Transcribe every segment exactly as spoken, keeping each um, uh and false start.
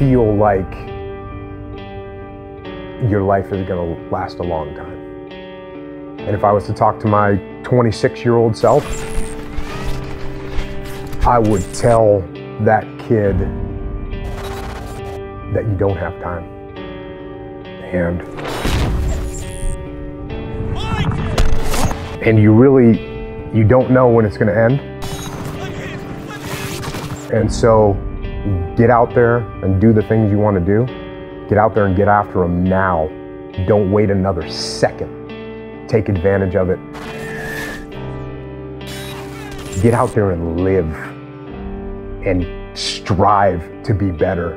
feel like your life is going to last a long time. And if I was to talk to my twenty-six-year-old self, I would tell that kid that you don't have time. And, and you really, you don't know when it's going to end. And so get out there and do the things you want to do. Get out there and get after them now. Don't wait another second. Take advantage of it. Get out there and live and strive to be better.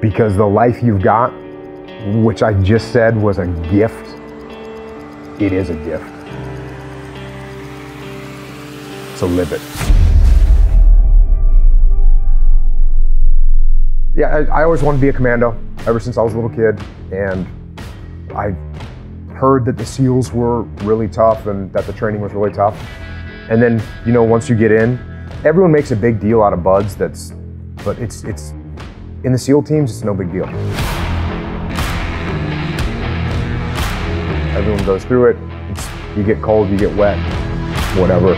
Because the life you've got, which I just said was a gift, it is a gift. So live it. Yeah, I, I always wanted to be a commando ever since I was a little kid, and I heard that the SEALs were really tough and that the training was really tough. And then, you know, once you get in, everyone makes a big deal out of BUDS, that's, but it's, it's in the SEAL teams, it's no big deal. Everyone goes through it. It's, you get cold, you get wet, whatever.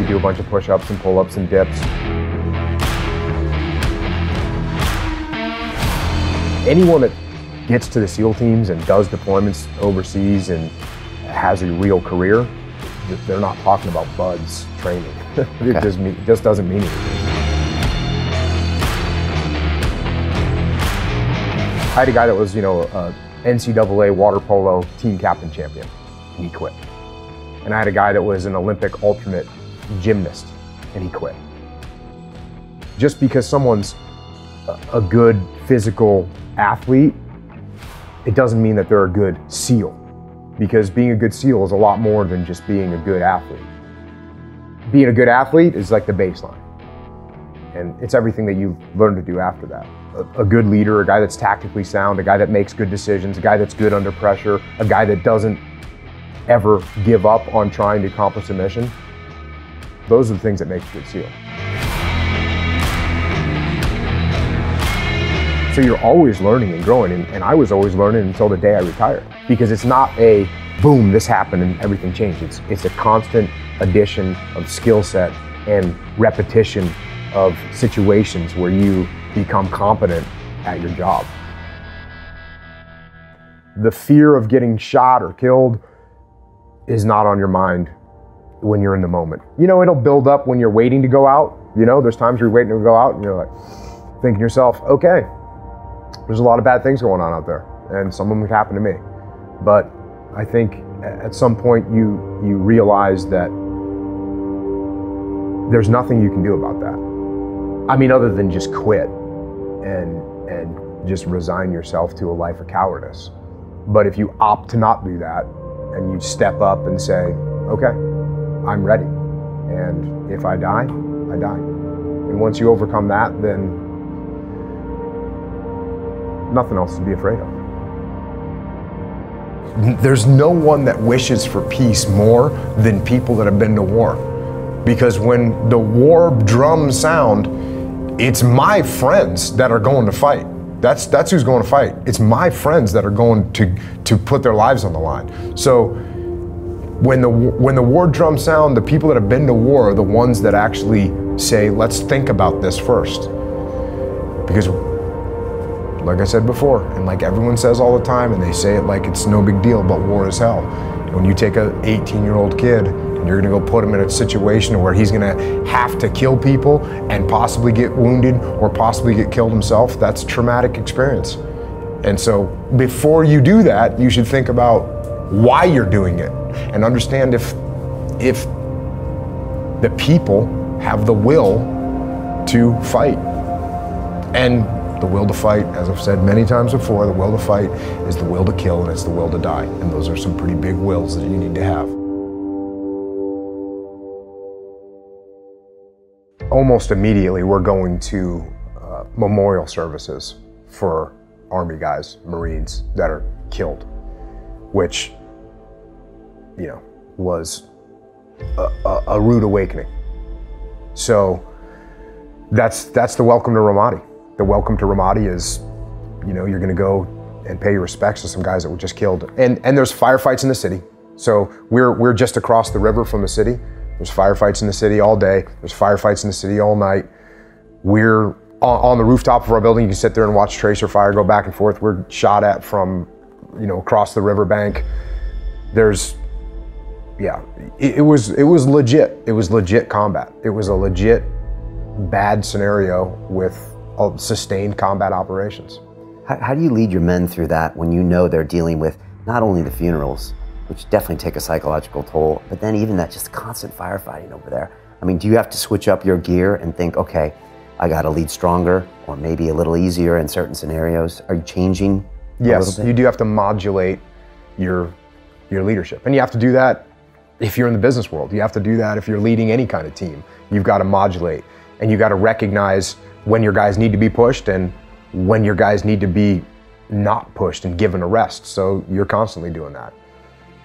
You do a bunch of push-ups and pull-ups and dips. Anyone that gets to the SEAL teams and does deployments overseas and has a real career, they're not talking about BUDS training. it okay. just, mean, just doesn't mean anything. I had a guy that was, you know, a N C double A water polo team captain champion, and he quit. And I had a guy that was an Olympic alternate gymnast, and he quit. Just because someone's a good physical athlete, it doesn't mean that they're a good SEAL, because being a good SEAL is a lot more than just being a good athlete. Being a good athlete is like the baseline, and it's everything that you've learned to do after that. A, a good leader, a guy that's tactically sound, a guy that makes good decisions, a guy that's good under pressure, a guy that doesn't ever give up on trying to accomplish a mission. Those are the things that make a good SEAL. So you're always learning and growing, and, and I was always learning until the day I retired, because it's not a boom, this happened and everything changed. It's, it's a constant addition of skill set and repetition of situations where you become competent at your job. The fear of getting shot or killed is not on your mind when you're in the moment. You know, it'll build up when you're waiting to go out. You know, there's times you're waiting to go out and you're like thinking to yourself, okay, there's a lot of bad things going on out there, and some of them happened to me. But I think at some point you, you realize that there's nothing you can do about that. I mean, other than just quit and, and just resign yourself to a life of cowardice. But if you opt to not do that and you step up and say, okay, I'm ready. And if I die, I die. And once you overcome that, then nothing else to be afraid of. There's no one that wishes for peace more than people that have been to war. Because when the war drums sound, it's my friends that are going to fight. That's, that's who's going to fight. It's my friends that are going to, to put their lives on the line. So when the, when the war drums sound, the people that have been to war are the ones that actually say, let's think about this first. Because like I said before, and like everyone says all the time, and they say it like it's no big deal, but war is hell. When you take an eighteen-year-old kid and you're gonna go put him in a situation where he's gonna have to kill people and possibly get wounded or possibly get killed himself, that's a traumatic experience. And so before you do that, you should think about why you're doing it and understand if, if the people have the will to fight. And the will to fight, as I've said many times before, the will to fight is the will to kill, and it's the will to die. And those are some pretty big wills that you need to have. Almost immediately, we're going to uh, memorial services for Army guys, Marines that are killed, which, you know, was a, a, a rude awakening. So that's that's the welcome to Ramadi. The welcome to Ramadi is, you know, you're gonna go and pay your respects to some guys that were just killed. And and there's firefights in the city. So we're we're just across the river from the city. There's firefights in the city all day. There's firefights in the city all night. We're on the rooftop of our building. You can sit there and watch tracer fire go back and forth. We're shot at from, you know, across the riverbank. There's, yeah, it, it was it was legit. It was legit combat. It was a legit bad scenario with a sustained combat operations. How, how do you lead your men through that when you know they're dealing with not only the funerals, which definitely take a psychological toll, but then even that just constant firefighting over there? I mean, do you have to switch up your gear and think, okay, I got to lead stronger, or maybe a little easier in certain scenarios? Are you changing? Yes, you do have to modulate your your leadership, and you have to do that if you're in the business world. You have to do that if you're leading any kind of team. You've got to modulate, and you got to recognize when your guys need to be pushed and when your guys need to be not pushed and given a rest. So you're constantly doing that,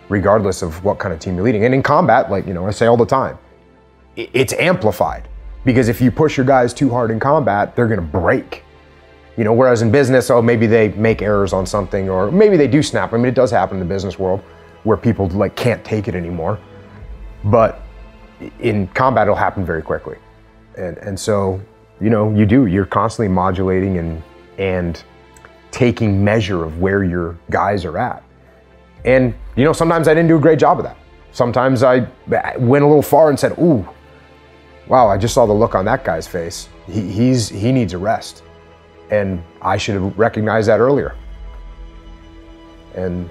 regardless of what kind of team you're leading. And in combat, like you know, I say all the time, it's amplified. Because if you push your guys too hard in combat, they're gonna break. You know, whereas in business, oh, maybe they make errors on something, or maybe they do snap. I mean, it does happen in the business world where people like can't take it anymore. But in combat, it'll happen very quickly. And and so, you know, you do, you're constantly modulating and and taking measure of where your guys are at. And, you know, sometimes I didn't do a great job of that. Sometimes I went a little far and said, ooh, wow, I just saw the look on that guy's face. He, he's, he needs a rest. And I should have recognized that earlier. And,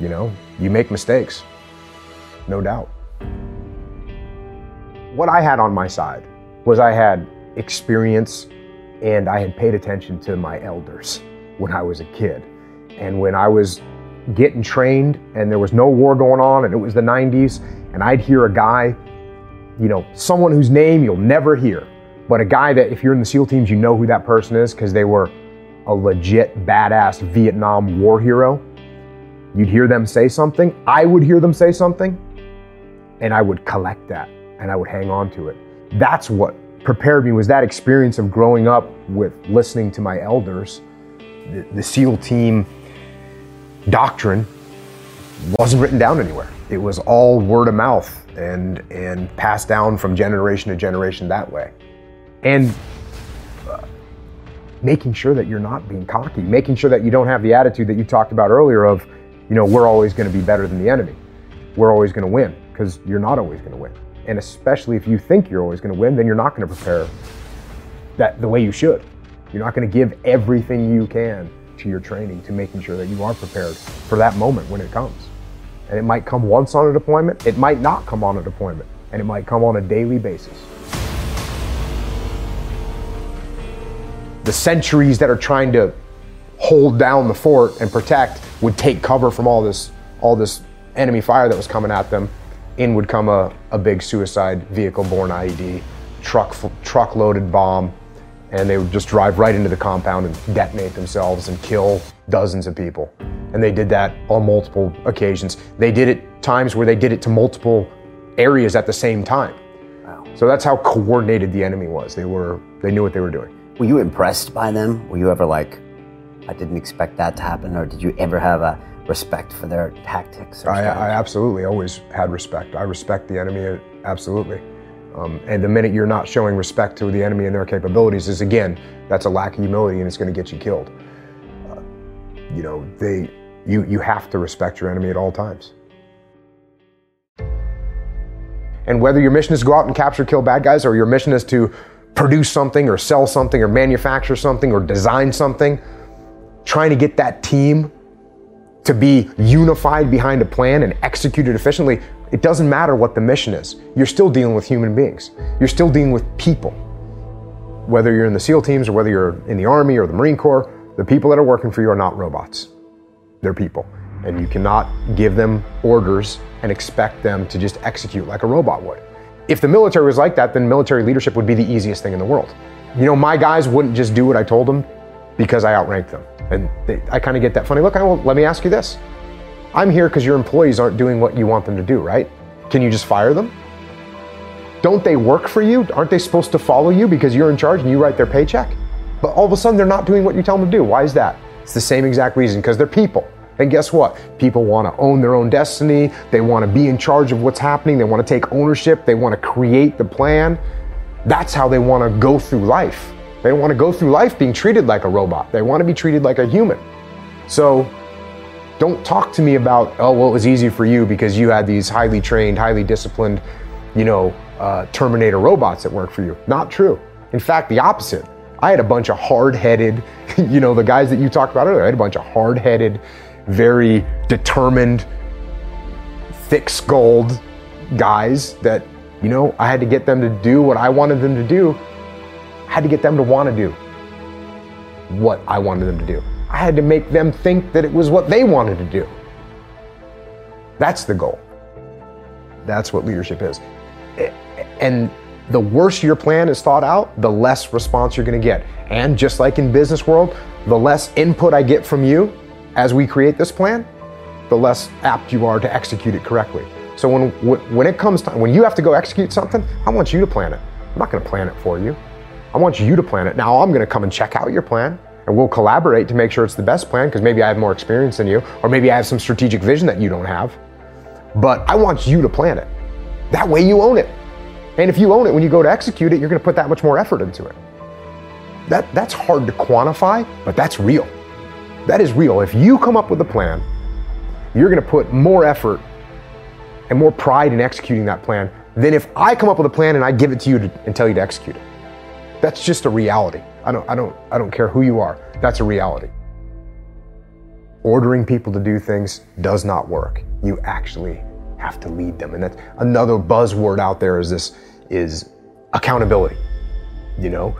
you know, you make mistakes, no doubt. What I had on my side was I had experience, and I had paid attention to my elders when I was a kid. And when I was getting trained and there was no war going on and it was the nineties, and I'd hear a guy, you know, someone whose name you'll never hear, but a guy that if you're in the SEAL teams, you know who that person is because they were a legit badass Vietnam war hero. You'd hear them say something, I would hear them say something, and I would collect that and I would hang on to it. That's what prepared me, was that experience of growing up with listening to my elders. The, the SEAL team doctrine wasn't written down anywhere. It was all word of mouth and and passed down from generation to generation that way. And uh, making sure that you're not being cocky, making sure that you don't have the attitude that you talked about earlier of, you know, we're always gonna be better than the enemy. We're always gonna win, because you're not always gonna win. And especially if you think you're always gonna win, then you're not gonna prepare that the way you should. You're not gonna give everything you can to your training, to making sure that you are prepared for that moment when it comes. And it might come once on a deployment, it might not come on a deployment, and it might come on a daily basis. The sentries that are trying to hold down the fort and protect would take cover from all this all this enemy fire that was coming at them. In would come a, a big suicide vehicle-borne I E D, truck, truck-loaded bomb, and they would just drive right into the compound and detonate themselves and kill dozens of people. And they did that on multiple occasions. They did it times where they did it to multiple areas at the same time. Wow. So that's how coordinated the enemy was. They were, they knew what they were doing. Were you impressed by them? Were you ever like, I didn't expect that to happen? Or did you ever have a respect for their tactics? I, I absolutely always had respect. I respect the enemy, absolutely. Um, and the minute you're not showing respect to the enemy and their capabilities is, again, that's a lack of humility, and it's gonna get you killed. Uh, you know, they, you, you have to respect your enemy at all times. And whether your mission is to go out and capture, kill bad guys, or your mission is to produce something or sell something or manufacture something or design something, trying to get that team to be unified behind a plan and execute it efficiently, it doesn't matter what the mission is. You're still dealing with human beings. You're still dealing with people. Whether you're in the SEAL teams or whether you're in the Army or the Marine Corps, the people that are working for you are not robots. They're people. And you cannot give them orders and expect them to just execute like a robot would. If the military was like that, then military leadership would be the easiest thing in the world. You know, my guys wouldn't just do what I told them because I outranked them. And they, I kind of get that funny look. I, well, let me ask you this. I'm here because your employees aren't doing what you want them to do, right? Can you just fire them? Don't they work for you? Aren't they supposed to follow you because you're in charge and you write their paycheck? But all of a sudden, they're not doing what you tell them to do. Why is that? It's the same exact reason, because they're people. And guess what? People want to own their own destiny. They want to be in charge of what's happening. They want to take ownership. They want to create the plan. That's how they want to go through life. They want to go through life being treated like a robot. They want to be treated like a human. So don't talk to me about, oh, well, it was easy for you because you had these highly trained, highly disciplined, you know, uh, Terminator robots that work for you. Not true. In fact, the opposite. I had a bunch of hard-headed, you know, the guys that you talked about earlier, I had a bunch of hard-headed, very determined, thick-skulled guys that, you know, I had to get them to do what I wanted them to do. I had to get them to want to do what I wanted them to do. I had to make them think that it was what they wanted to do. That's the goal. That's what leadership is. And the worse your plan is thought out, the less response you're going to get. And just like in business world, the less input I get from you as we create this plan, the less apt you are to execute it correctly. So when when it comes time, when you have to go execute something, I want you to plan it. I'm not going to plan it for you. I want you to plan it. Now I'm going to come and check out your plan, and we'll collaborate to make sure it's the best plan, because maybe I have more experience than you, or maybe I have some strategic vision that you don't have. But I want you to plan it. That way you own it. And if you own it, when you go to execute it, you're going to put that much more effort into it. That, that's hard to quantify, but that's real. That is real. If you come up with a plan, you're going to put more effort and more pride in executing that plan than if I come up with a plan and I give it to you to, and tell you to execute it. That's just a reality. I don't, I don't, I don't care who you are. That's a reality. Ordering people to do things does not work. You actually have to lead them. And that's another buzzword out there, is this is accountability. You know,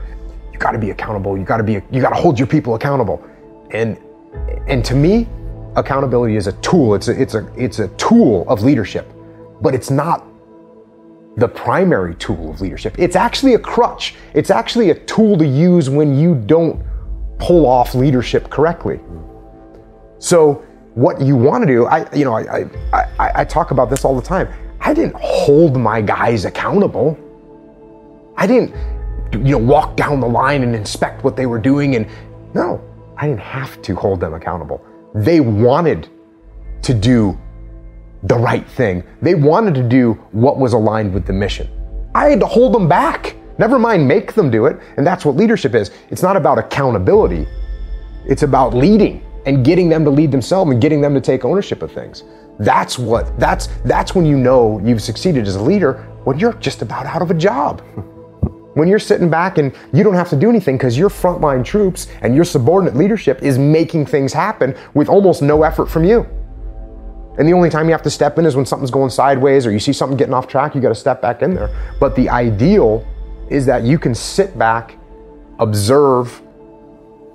you got to be accountable. You got to be, you got to hold your people accountable. And, and to me, accountability is a tool. It's a, it's a, it's a tool of leadership, but it's not the primary tool of leadership. It's actually a crutch. It's actually a tool to use when you don't pull off leadership correctly. So what you want to do, I, you know, I, I, I, I talk about this all the time. I didn't hold my guys accountable. I didn't, you know, walk down the line and inspect what they were doing. And no, I didn't have to hold them accountable. They wanted to do the right thing. They wanted to do what was aligned with the mission. I had to hold them back. Never mind make them do it. And that's what leadership is. It's not about accountability. It's about leading and getting them to lead themselves and getting them to take ownership of things. That's what, that's, that's when you know you've succeeded as a leader, when you're just about out of a job. When you're sitting back and you don't have to do anything because your frontline troops and your subordinate leadership is making things happen with almost no effort from you. And the only time you have to step in is when something's going sideways or you see something getting off track, you got to step back in there. But the ideal is that you can sit back, observe,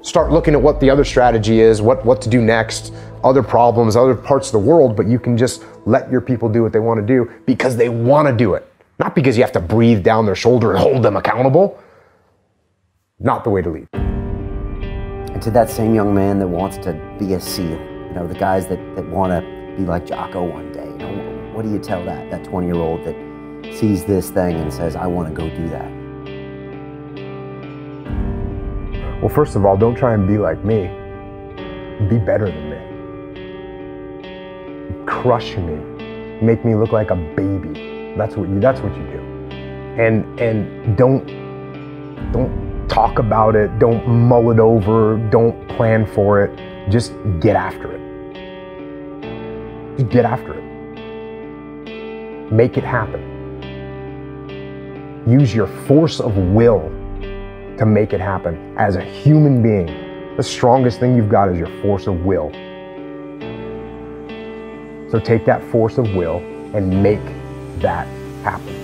start looking at what the other strategy is, what, what to do next, other problems, other parts of the world, but you can just let your people do what they want to do because they want to do it. Not because you have to breathe down their shoulder and hold them accountable. Not the way to lead. And to that same young man that wants to be a SEAL, you know, the guys that, that want to be like Jocko one day, you know, what do you tell that, that twenty-year-old that sees this thing and says, I want to go do that? Well, first of all, don't try and be like me. Be better than me. Crush me. Make me look like a baby. That's what you, that's what you do. And, and don't, don't talk about it. Don't mull it over. Don't plan for it. Just get after it. Just get after it. Make it happen. Use your force of will to make it happen. As a human being, the strongest thing you've got is your force of will. So take that force of will and make that happen.